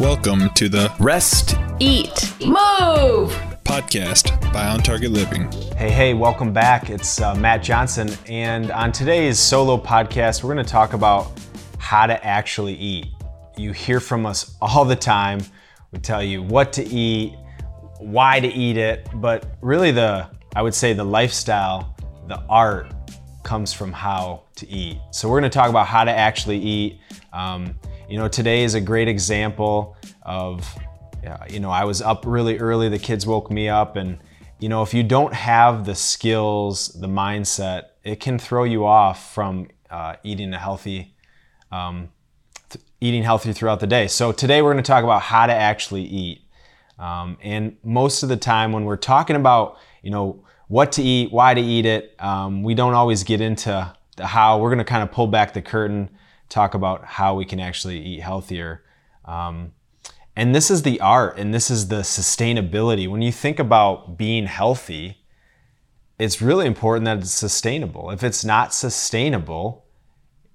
Welcome to the Rest, Eat, Move podcast by On Target Living. Hey, welcome back. It's Matt Johnson, and on today's solo podcast, we're going to talk about how to actually eat. You hear from us all the time. We tell you what to eat, why to eat it, but really the lifestyle, the art comes from how to eat. So we're going to talk about how to actually eat. Today is a great example of, I was up really early, the kids woke me up, and if you don't have the skills, the mindset, it can throw you off from eating healthy throughout the day. So today we're going to talk about how to actually eat. And most of the time when we're talking about, what to eat, why to eat it, we don't always get into the how. We're going to kind of pull back the curtain, talk about how we can actually eat healthier. And this is the art, and this is the sustainability. When you think about being healthy, it's really important that it's sustainable. If it's not sustainable,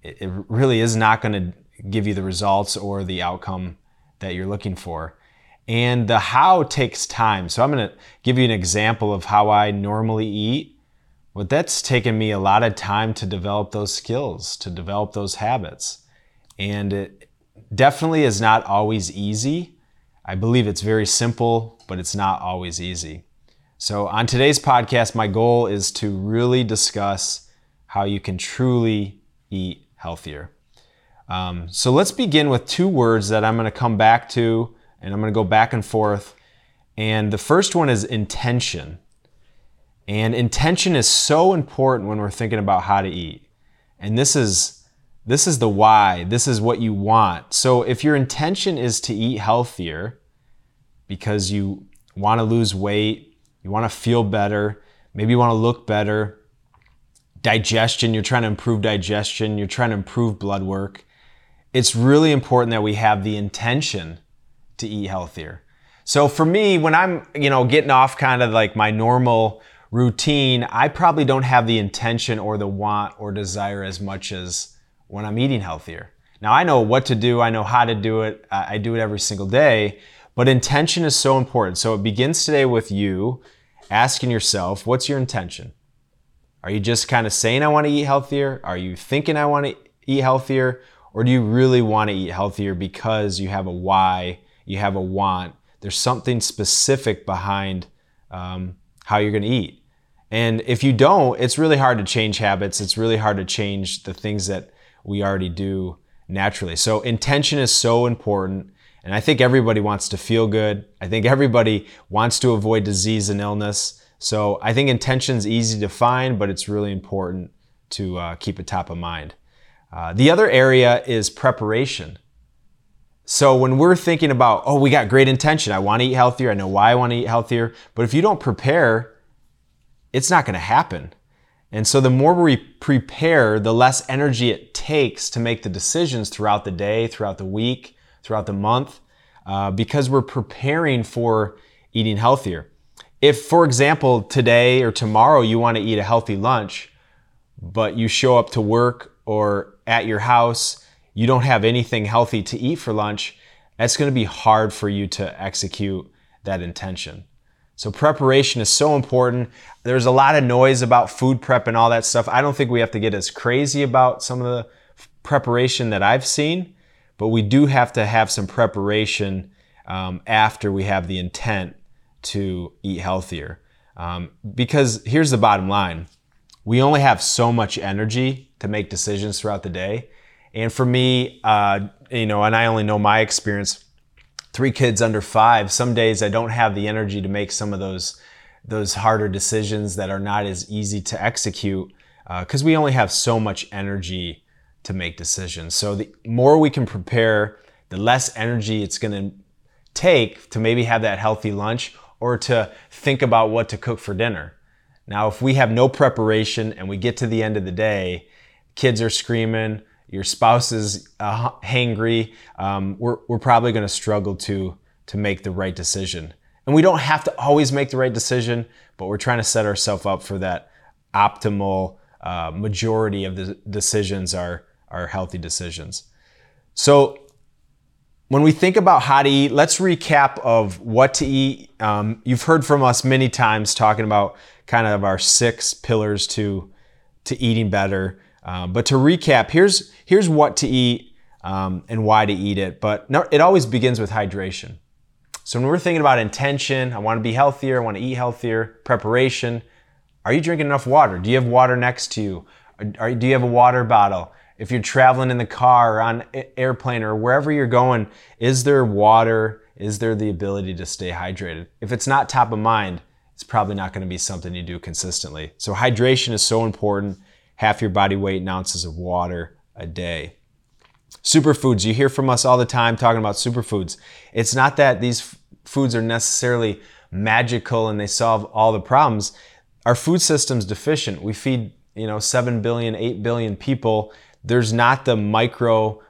it really is not going to give you the results or the outcome that you're looking for. And the how takes time. So I'm going to give you an example of how I normally eat. Well, that's taken me a lot of time to develop those skills, to develop those habits. And it definitely is not always easy. I believe it's very simple, but it's not always easy. So on today's podcast, my goal is to really discuss how you can truly eat healthier. So let's begin with two words that I'm going to come back to, and I'm going to go back and forth. And the first one is intention. And intention is so important when we're thinking about how to eat. And this is the why. This is what you want. So if your intention is to eat healthier because you want to lose weight, you want to feel better, maybe you want to look better, digestion, you're trying to improve digestion, you're trying to improve blood work, it's really important that we have the intention to eat healthier. So for me, when I'm, getting off kind of like my normal routine, I probably don't have the intention or the want or desire as much as when I'm eating healthier. Now I know what to do, I know how to do it, I do it every single day, but intention is so important. So it begins today with you asking yourself, what's your intention? Are you just kind of saying I want to eat healthier? Are you thinking I want to eat healthier? Or do you really want to eat healthier because you have a why? You have a want. There's something specific behind how you're going to eat. And if you don't, it's really hard to change habits. It's really hard to change the things that we already do naturally. So intention is so important. And I think everybody wants to feel good. I think everybody wants to avoid disease and illness. So I think intention's easy to find, but it's really important to keep it top of mind. The other area is preparation. So when we're thinking about, we got great intention, I want to eat healthier, I know why I want to eat healthier, but if you don't prepare, it's not going to happen. And so the more we prepare, the less energy it takes to make the decisions throughout the day, throughout the week, throughout the month, because we're preparing for eating healthier. If, for example, today or tomorrow you want to eat a healthy lunch, but you show up to work or at your house, you don't have anything healthy to eat for lunch, that's going to be hard for you to execute that intention. So preparation is so important. There's a lot of noise about food prep and all that stuff. I don't think we have to get as crazy about some of the preparation that I've seen, but we do have to have some preparation after we have the intent to eat healthier. Because here's the bottom line. We only have so much energy to make decisions throughout the day. And for me, and I only know my experience, 3 kids under 5, some days I don't have the energy to make some of those harder decisions that are not as easy to execute because we only have so much energy to make decisions. So the more we can prepare, the less energy it's gonna take to maybe have that healthy lunch or to think about what to cook for dinner. Now, if we have no preparation and we get to the end of the day, kids are screaming, your spouse is hangry, we're probably going to struggle to make the right decision. And we don't have to always make the right decision, but we're trying to set ourselves up for that optimal majority of the decisions are healthy decisions. So When we think about how to eat, let's recap of what to eat. You've heard from us many times talking about kind of our 6 pillars to eating better. But to recap, here's what to eat and why to eat it. But no, it always begins with hydration. So when we're thinking about intention, I want to be healthier, I want to eat healthier, preparation, are you drinking enough water? Do you have water next to you? Do you have a water bottle? If you're traveling in the car or on an airplane or wherever you're going, is there water? Is there the ability to stay hydrated? If it's not top of mind, it's probably not gonna be something you do consistently. So hydration is so important. Half your body weight in ounces of water a day. Superfoods, you hear from us all the time talking about superfoods. It's not that these foods are necessarily magical and they solve all the problems. Our food system's deficient. We feed 7 billion, 8 billion people. There's not the micro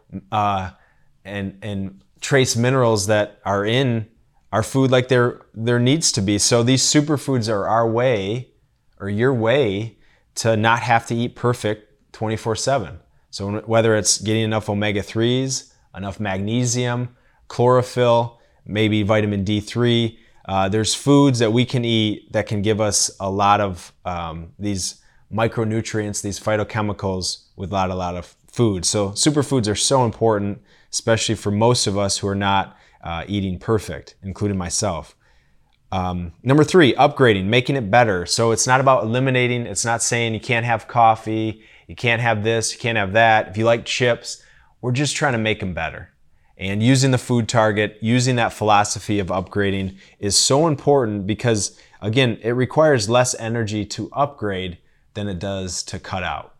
and trace minerals that are in our food like there needs to be. So these superfoods are our way or your way to not have to eat perfect 24/7. So whether it's getting enough omega-3s, enough magnesium, chlorophyll, maybe vitamin D3, there's foods that we can eat that can give us a lot of these micronutrients, these phytochemicals with a lot of food. So superfoods are so important, especially for most of us who are not eating perfect, including myself. Number 3, upgrading, making it better. So it's not about eliminating, it's not saying you can't have coffee, you can't have this, you can't have that. If you like chips, we're just trying to make them better. And using the food target, using that philosophy of upgrading is so important because, again, it requires less energy to upgrade than it does to cut out.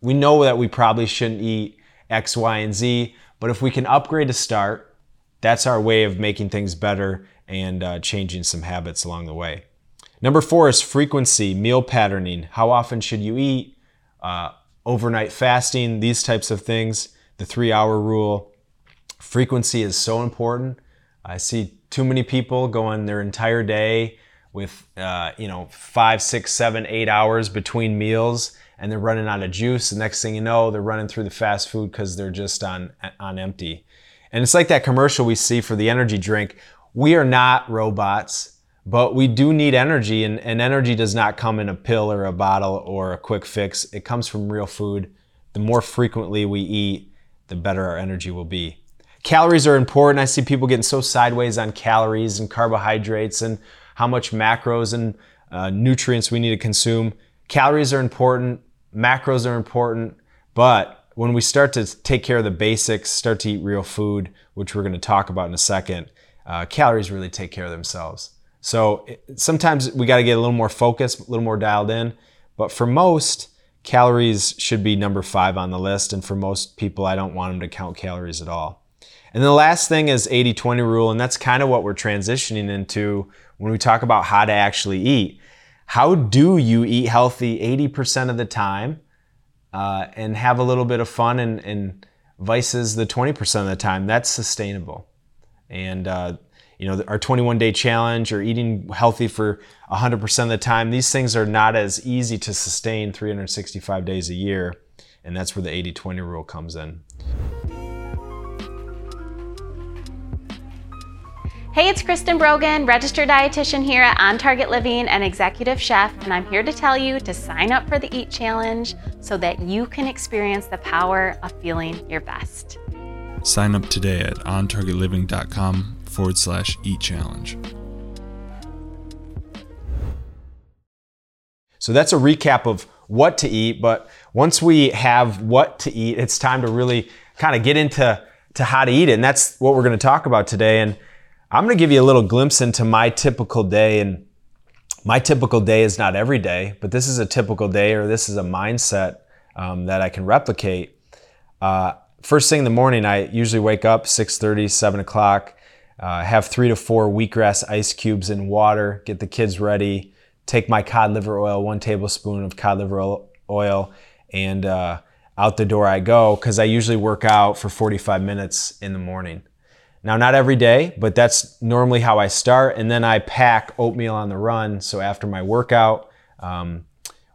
We know that we probably shouldn't eat X, Y, and Z, but if we can upgrade to start, that's our way of making things better and changing some habits along the way. Number 4 is frequency, meal patterning. How often should you eat? Overnight fasting, these types of things, the 3-hour rule. Frequency is so important. I see too many people going their entire day with 5, 6, 7, 8 hours between meals, and they're running out of juice. The next thing you know, they're running through the fast food because they're just on empty. And it's like that commercial we see for the energy drink. We are not robots, but we do need energy, and energy does not come in a pill or a bottle or a quick fix. It comes from real food. The more frequently we eat, the better our energy will be. Calories are important. I see people getting so sideways on calories and carbohydrates and how much macros and nutrients we need to consume. Calories are important, macros are important, but when we start to take care of the basics, start to eat real food, which we're gonna talk about in a second, calories really take care of themselves. So sometimes we gotta get a little more focused, a little more dialed in, but for most, calories should be number 5 on the list, and for most people, I don't want them to count calories at all. And the last thing is 80-20 rule, and that's kind of what we're transitioning into when we talk about how to actually eat. How do you eat healthy 80% of the time and have a little bit of fun and vices the 20% of the time? That's sustainable. And our 21-day challenge or eating healthy for 100% of the time, these things are not as easy to sustain 365 days a year, and that's where the 80-20 rule comes in. Hey, it's Kristen Brogan, registered dietitian here at On Target Living and executive chef, and I'm here to tell you to sign up for the Eat Challenge so that you can experience the power of feeling your best. Sign up today at ontargetliving.com/Eat Challenge. So that's a recap of what to eat, but once we have what to eat, it's time to really kind of get into how to eat it, and that's what we're going to talk about today. And I'm gonna give you a little glimpse into my typical day, and my typical day is not every day, but this is a typical day, or this is a mindset that I can replicate. First thing in the morning, I usually wake up 6:30, 7 o'clock, have 3 to 4 wheatgrass ice cubes in water, get the kids ready, take my cod liver oil, 1 tablespoon of cod liver oil, and out the door I go, because I usually work out for 45 minutes in the morning. Now, not every day, but that's normally how I start. And then I pack oatmeal on the run. So after my workout,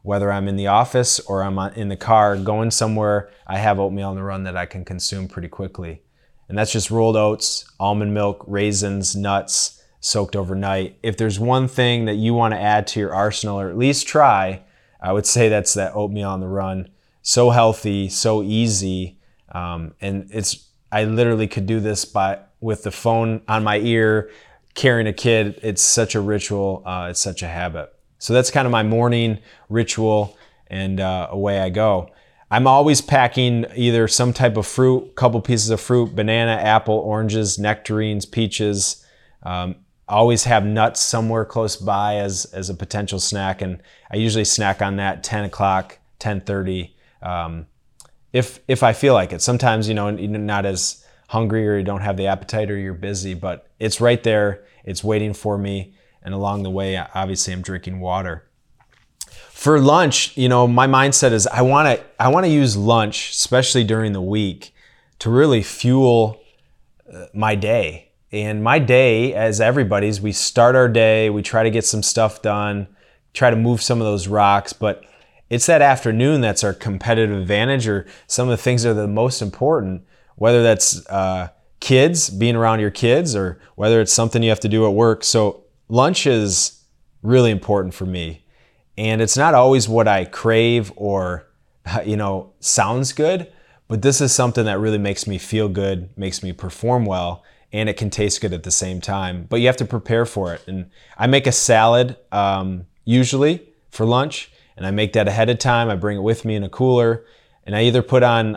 whether I'm in the office or I'm in the car going somewhere, I have oatmeal on the run that I can consume pretty quickly. And that's just rolled oats, almond milk, raisins, nuts, soaked overnight. If there's one thing that you want to add to your arsenal, or at least try, I would say that's that oatmeal on the run. So healthy, so easy. And I literally could do this with the phone on my ear, carrying a kid. It's such a ritual. It's such a habit. So that's kind of my morning ritual, and away I go. I'm always packing either some type of fruit, couple pieces of fruit, banana, apple, oranges, nectarines, peaches. Always have nuts somewhere close by as a potential snack, and I usually snack on that 10 o'clock, 10:30, if I feel like it. Sometimes, you're not as hungry, or you don't have the appetite, or you're busy, but it's right there. It's waiting for me, and along the way, obviously, I'm drinking water. For lunch, my mindset is I want to use lunch, especially during the week, to really fuel my day. And my day, as everybody's, we start our day, we try to get some stuff done, try to move some of those rocks, but it's that afternoon that's our competitive advantage, or some of the things that are the most important, whether that's kids, being around your kids, or whether it's something you have to do at work. So lunch is really important for me. And it's not always what I crave or, sounds good, but this is something that really makes me feel good, makes me perform well, and it can taste good at the same time, but you have to prepare for it. And I make a salad usually for lunch, and I make that ahead of time. I bring it with me in a cooler, and I either put on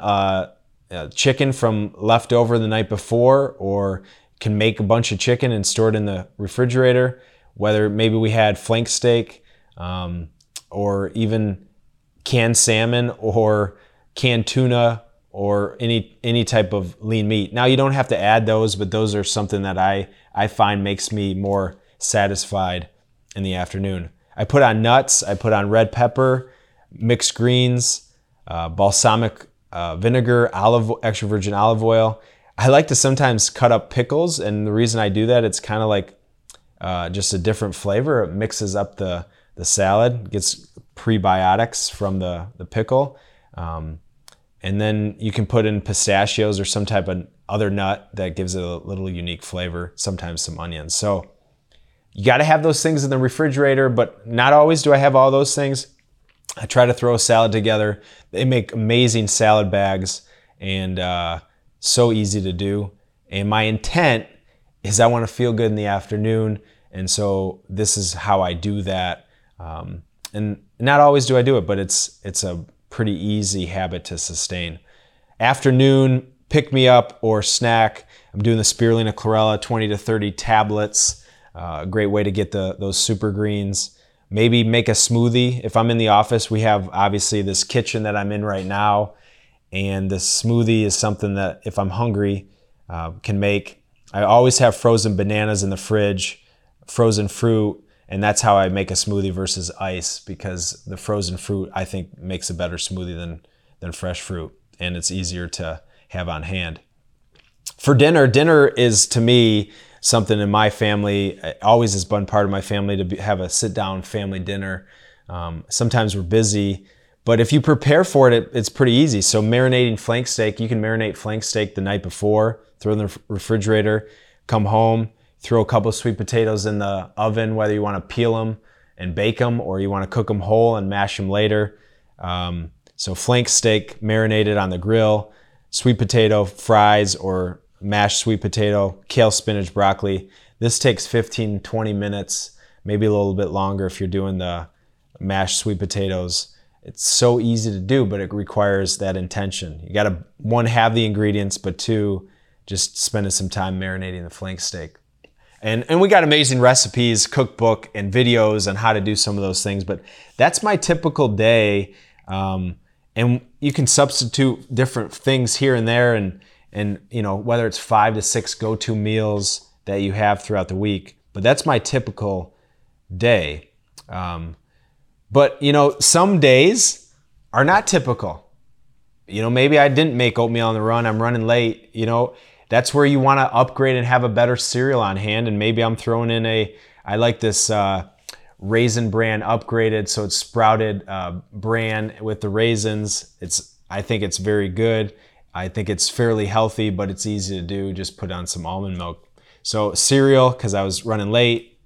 chicken from leftover the night before, or can make a bunch of chicken and store it in the refrigerator, whether maybe we had flank steak, or even canned salmon or canned tuna, or any type of lean meat. Now, you don't have to add those, but those are something that I find makes me more satisfied in the afternoon. I put on nuts, I put on red pepper, mixed greens, balsamic vinegar, extra virgin olive oil. I like to sometimes cut up pickles, and the reason I do that, it's kind of like just a different flavor. It mixes up the salad, gets prebiotics from the pickle. And then you can put in pistachios or some type of other nut that gives it a little unique flavor, sometimes some onions. So you gotta have those things in the refrigerator, but not always do I have all those things. I try to throw a salad together. They make amazing salad bags, and so easy to do. And my intent is I wanna feel good in the afternoon, and so this is how I do that. And not always do I do it, but it's a pretty easy habit to sustain. Afternoon, pick me up or snack. I'm doing the spirulina chlorella 20 to 30 tablets. A great way to get those super greens. Maybe make a smoothie. If I'm in the office, we have obviously this kitchen that I'm in right now, and the smoothie is something that if I'm hungry, can make. I always have frozen bananas in the fridge, frozen fruit, and that's how I make a smoothie versus ice, because the frozen fruit, I think, makes a better smoothie than fresh fruit, and it's easier to have on hand. For dinner is, to me, something in my family, always has been part of my family, to have a sit-down family dinner. Sometimes we're busy, but if you prepare for it, it's pretty easy. So marinating flank steak, you can marinate flank steak the night before, throw it in the refrigerator, come home, throw a couple sweet potatoes in the oven, whether you want to peel them and bake them, or you want to cook them whole and mash them later. So flank steak marinated on the grill, sweet potato fries or mashed sweet potato, kale, spinach, broccoli. This takes 15, 20 minutes, maybe a little bit longer if you're doing the mashed sweet potatoes. It's so easy to do, but it requires that intention. You got to, one, have the ingredients, but two, just spending some time marinating the flank steak. And we got amazing recipes, cookbook, and videos on how to do some of those things. But that's my typical day. And you can substitute different things here and there. And whether it's 5 to 6 go-to meals that you have throughout the week. But that's my typical day. But some days are not typical. Maybe I didn't make oatmeal on the run. I'm running late, That's where you want to upgrade and have a better cereal on hand. And maybe I'm throwing in I like this Raisin Bran upgraded, so it's sprouted bran with the raisins. I think it's very good. I think it's fairly healthy, but it's easy to do. Just put on some almond milk. So cereal, because I was running late,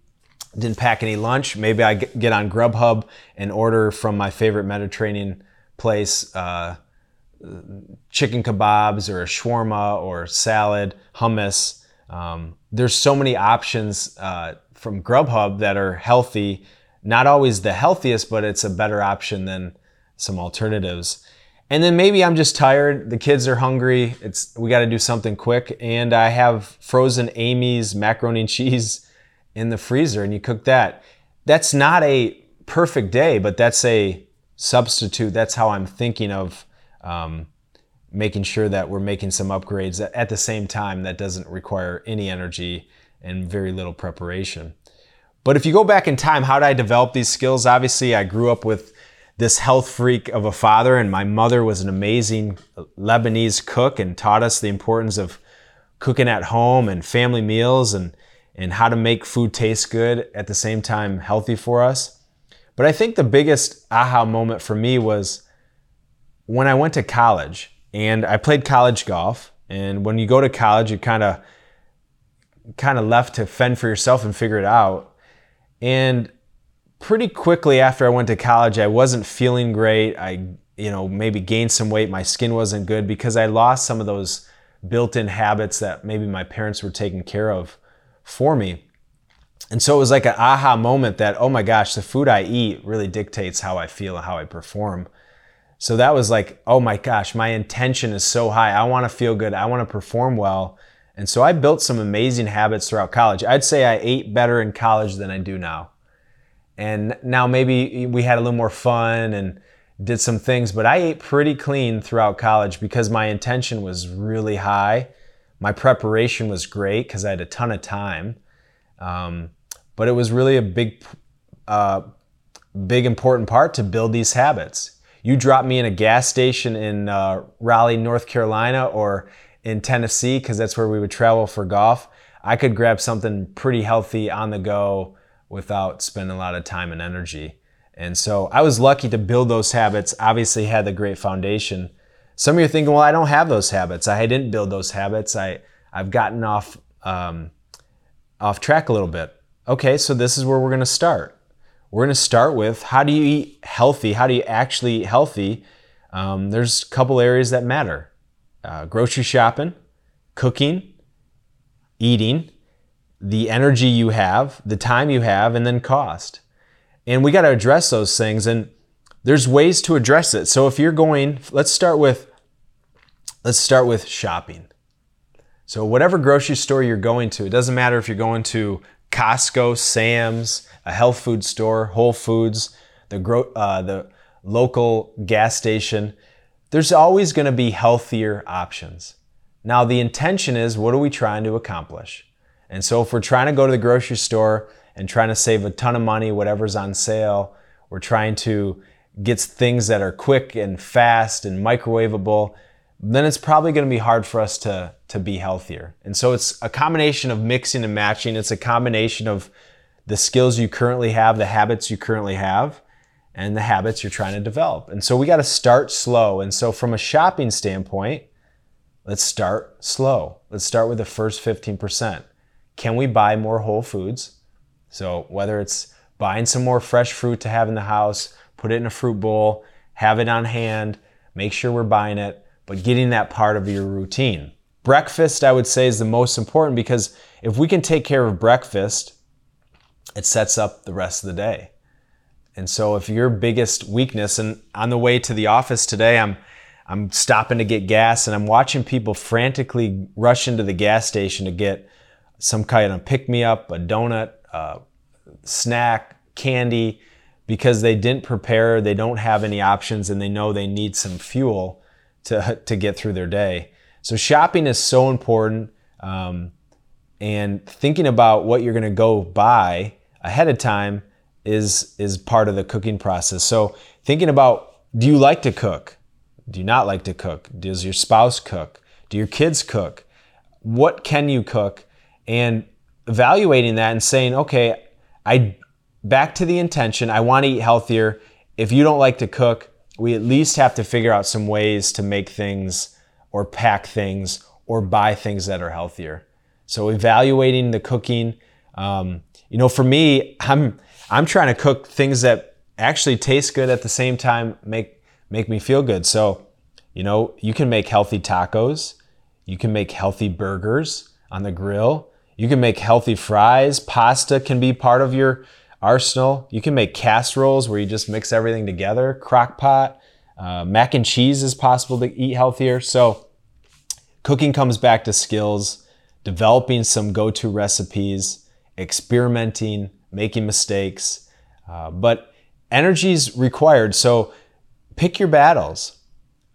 didn't pack any lunch. Maybe I get on Grubhub and order from my favorite Mediterranean place, chicken kebabs or a shawarma or salad, hummus. There's so many options from Grubhub that are healthy. Not always the healthiest, but it's a better option than some alternatives. And then maybe I'm just tired, the kids are hungry, we gotta do something quick, and I have frozen Amy's macaroni and cheese in the freezer, and you cook that. That's not a perfect day, but that's a substitute. That's how I'm thinking of making sure that we're making some upgrades at the same time that doesn't require any energy and very little preparation. But if you go back in time, how did I develop these skills? Obviously, I grew up with this health freak of a father, and my mother was an amazing Lebanese cook and taught us the importance of cooking at home and family meals and how to make food taste good, at the same time healthy for us. But I think the biggest aha moment for me was when I went to college, and I played college golf. And when you go to college, you're kind of left to fend for yourself and figure it out. And pretty quickly after I went to college, I wasn't feeling great. I, maybe gained some weight. My skin wasn't good because I lost some of those built-in habits that maybe my parents were taking care of for me. And so it was like an aha moment that, oh my gosh, the food I eat really dictates how I feel and how I perform. So that was like, oh my gosh, my intention is so high. I want to feel good. I want to perform well. And so I built some amazing habits throughout college. I'd say I ate better in college than I do now. And now maybe we had a little more fun and did some things, but I ate pretty clean throughout college because my intention was really high. My preparation was great because I had a ton of time. But it was really a big important part to build these habits. You drop me in a gas station in Raleigh, North Carolina, or in Tennessee, because that's where we would travel for golf, I could grab something pretty healthy on the go without spending a lot of time and energy. And so I was lucky to build those habits, obviously had the great foundation. Some of you are thinking, well, I don't have those habits. I didn't build those habits. I've gotten off track a little bit. Okay, so this is where we're gonna start. We're gonna start with, how do you eat healthy? How do you actually eat healthy? There's a couple areas that matter. Grocery shopping, cooking, eating, the energy you have, the time you have, and then cost. And we gotta address those things, and there's ways to address it. So if you're going, let's start with shopping. So whatever grocery store you're going to, it doesn't matter if you're going to Costco, Sam's, a health food store, Whole Foods, the local gas station, there's always gonna be healthier options. Now the intention is, what are we trying to accomplish? And so if we're trying to go to the grocery store and trying to save a ton of money, whatever's on sale, we're trying to get things that are quick and fast and microwavable, then it's probably gonna be hard for us to be healthier. And so it's a combination of mixing and matching. It's a combination of the skills you currently have, the habits you currently have, and the habits you're trying to develop. And so we gotta start slow. And so from a shopping standpoint, let's start slow. Let's start with the first 15%. Can we buy more whole foods? So whether it's buying some more fresh fruit to have in the house, put it in a fruit bowl, have it on hand, make sure we're buying it, but getting that part of your routine. Breakfast, I would say, is the most important, because if we can take care of breakfast, it sets up the rest of the day. And so if your biggest weakness, and on the way to the office today, I'm stopping to get gas, and I'm watching people frantically rush into the gas station to get some kind of pick-me-up, a donut, snack, candy, because they didn't prepare, they don't have any options, and they know they need some fuel to get through their day. So shopping is so important, and thinking about what you're gonna go buy ahead of time is part of the cooking process. So thinking about, do you like to cook? Do you not like to cook? Does your spouse cook? Do your kids cook? What can you cook? And evaluating that and saying, okay, back to the intention, I wanna eat healthier. If you don't like to cook, we at least have to figure out some ways to make things or pack things or buy things that are healthier. So evaluating the cooking, for me, I'm trying to cook things that actually taste good at the same time, make me feel good. So, you can make healthy tacos, you can make healthy burgers on the grill, you can make healthy fries, pasta can be part of your arsenal. You can make casseroles where you just mix everything together, crock pot, mac and cheese is possible to eat healthier. So cooking comes back to skills, developing some go-to recipes, experimenting, making mistakes, but energy's required. So pick your battles.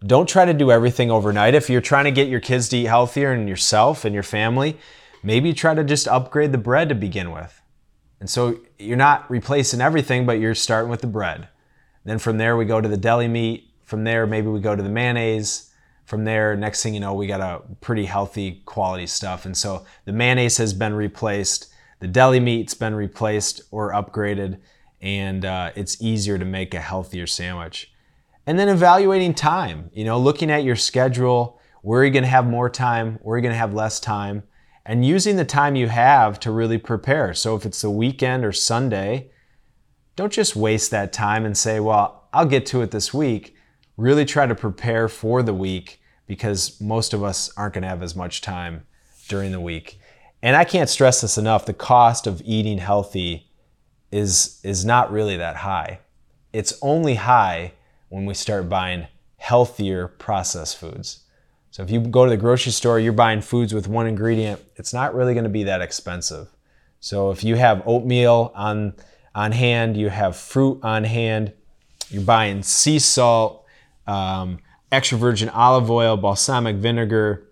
Don't try to do everything overnight. If you're trying to get your kids to eat healthier and yourself and your family, maybe try to just upgrade the bread to begin with. And so you're not replacing everything, but you're starting with the bread. Then from there, we go to the deli meat. From there, maybe we go to the mayonnaise. From there, next thing you know, we got a pretty healthy quality stuff. And so the mayonnaise has been replaced. The deli meat's been replaced or upgraded. And it's easier to make a healthier sandwich. And then evaluating time, looking at your schedule. Where are you going to have more time? Where are you going to have less time? And using the time you have to really prepare. So if it's the weekend or Sunday, don't just waste that time and say, well, I'll get to it this week. Really try to prepare for the week, because most of us aren't going to have as much time during the week. And I can't stress this enough. The cost of eating healthy is not really that high. It's only high when we start buying healthier processed foods. So if you go to the grocery store, you're buying foods with one ingredient, it's not really going to be that expensive. So if you have oatmeal on hand, you have fruit on hand, you're buying sea salt, extra virgin olive oil, balsamic vinegar,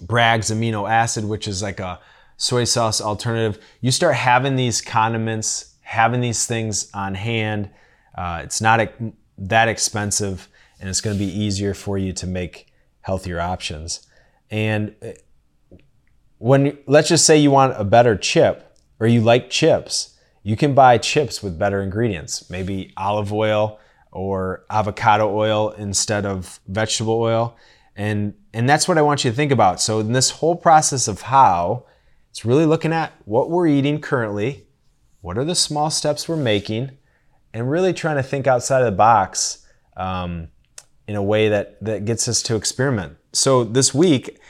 Bragg's amino acid, which is like a soy sauce alternative. You start having these condiments, having these things on hand. It's not that expensive, and it's going to be easier for you to make healthier options. And let's just say you want a better chip, or you like chips, you can buy chips with better ingredients, maybe olive oil or avocado oil instead of vegetable oil. And that's what I want you to think about. So in this whole process of how, it's really looking at what we're eating currently, what are the small steps we're making, and really trying to think outside of the box, in a way that gets us to experiment. So this week,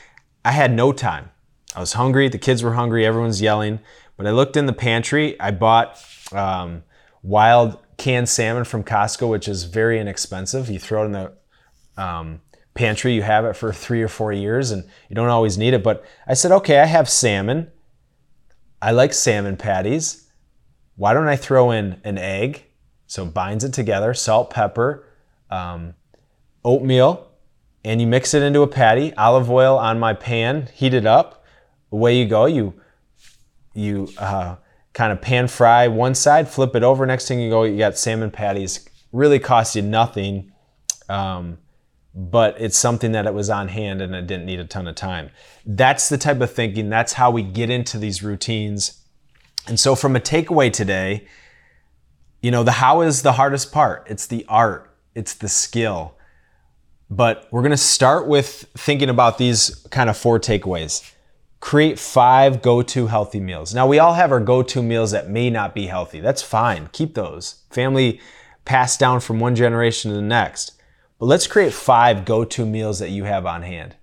I had no time. I was hungry, the kids were hungry, everyone's yelling, but I looked in the pantry. I bought wild canned salmon from Costco, which is very inexpensive. You throw it in the pantry, you have it for 3 or 4 years, and you don't always need it. But I said, okay, I have salmon. I like salmon patties. Why don't I throw in an egg? So it binds it together, salt, pepper, oatmeal, and you mix it into a patty, olive oil on my pan, heat it up, away you go. You kind of pan fry one side, flip it over, next thing you go, you got salmon patties. Really cost you nothing, but it's something that it was on hand and it didn't need a ton of time. That's the type of thinking, that's how we get into these routines. And so from a takeaway today, the how is the hardest part. It's the art, it's the skill. But we're going to start with thinking about these kind of 4 takeaways. Create 5 go-to healthy meals. Now, we all have our go-to meals that may not be healthy. That's fine. Keep those. Family passed down from one generation to the next. But let's create 5 go-to meals that you have on hand.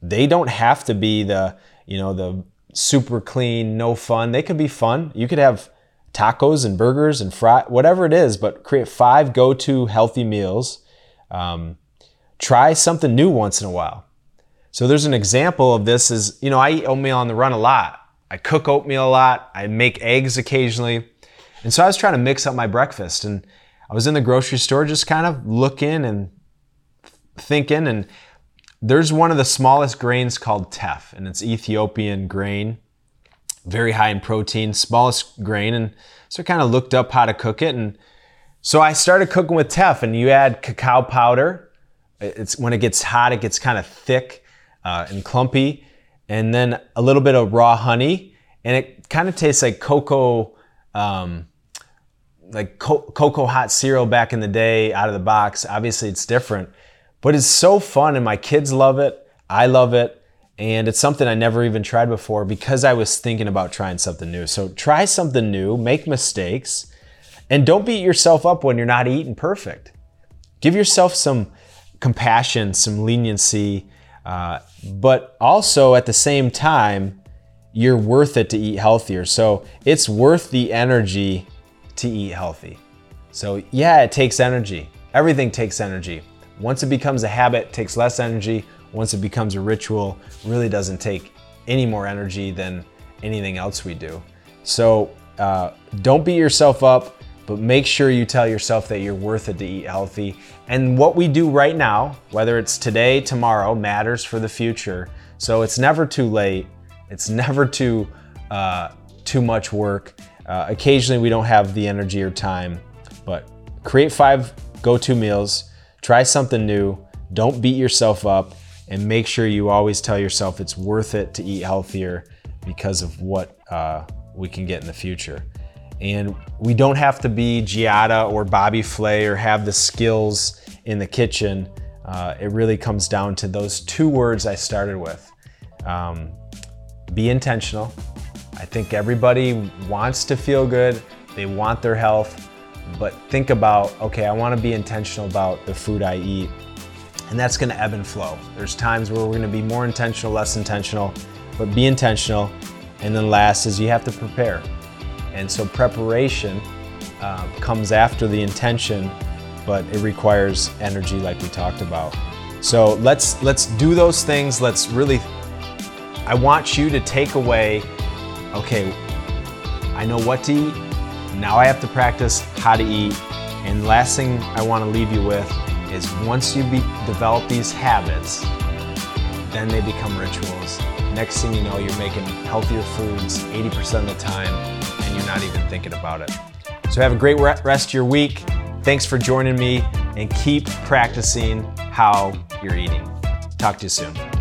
They don't have to be the super clean, no fun. They could be fun. You could have tacos and burgers and whatever it is, but create 5 go-to healthy meals. Try something new once in a while. So there's an example of this is, I eat oatmeal on the run a lot. I cook oatmeal a lot. I make eggs occasionally. And so I was trying to mix up my breakfast, and I was in the grocery store just kind of looking and thinking, and there's one of the smallest grains called teff, and it's Ethiopian grain, very high in protein, smallest grain. And so I kind of looked up how to cook it. And so I started cooking with teff, and you add cacao powder. It's when it gets hot, it gets kind of thick and clumpy, and then a little bit of raw honey, and it kind of tastes like cocoa, cocoa hot cereal back in the day out of the box. Obviously, it's different, but it's so fun, and my kids love it. I love it. And it's something I never even tried before because I was thinking about trying something new. So try something new, make mistakes, and don't beat yourself up when you're not eating perfect. Give yourself some compassion, some leniency, but also at the same time, you're worth it to eat healthier. So it's worth the energy to eat healthy. So yeah, it takes energy. Everything takes energy. Once it becomes a habit, it takes less energy. Once it becomes a ritual, really doesn't take any more energy than anything else we do. So don't beat yourself up, but make sure you tell yourself that you're worth it to eat healthy. And what we do right now, whether it's today, tomorrow, matters for the future. So it's never too late. It's never too much work. Occasionally we don't have the energy or time, but create 5 go-to meals, try something new, don't beat yourself up, and make sure you always tell yourself it's worth it to eat healthier because of what we can get in the future. And we don't have to be Giada or Bobby Flay or have the skills in the kitchen. It really comes down to those 2 words I started with. Be intentional. I think everybody wants to feel good, they want their health, but think about, okay, I want to be intentional about the food I eat, and that's going to ebb and flow. There's times where we're going to be more intentional, less intentional, but be intentional. And then last is you have to prepare. And so preparation comes after the intention, but it requires energy like we talked about. So let's do those things. Let's really, I want you to take away, okay, I know what to eat. Now I have to practice how to eat. And last thing I want to leave you with is once you develop these habits, then they become rituals. Next thing you know, you're making healthier foods 80% of the time, and you're not even thinking about it. So have a great rest of your week. Thanks for joining me, and keep practicing how you're eating. Talk to you soon.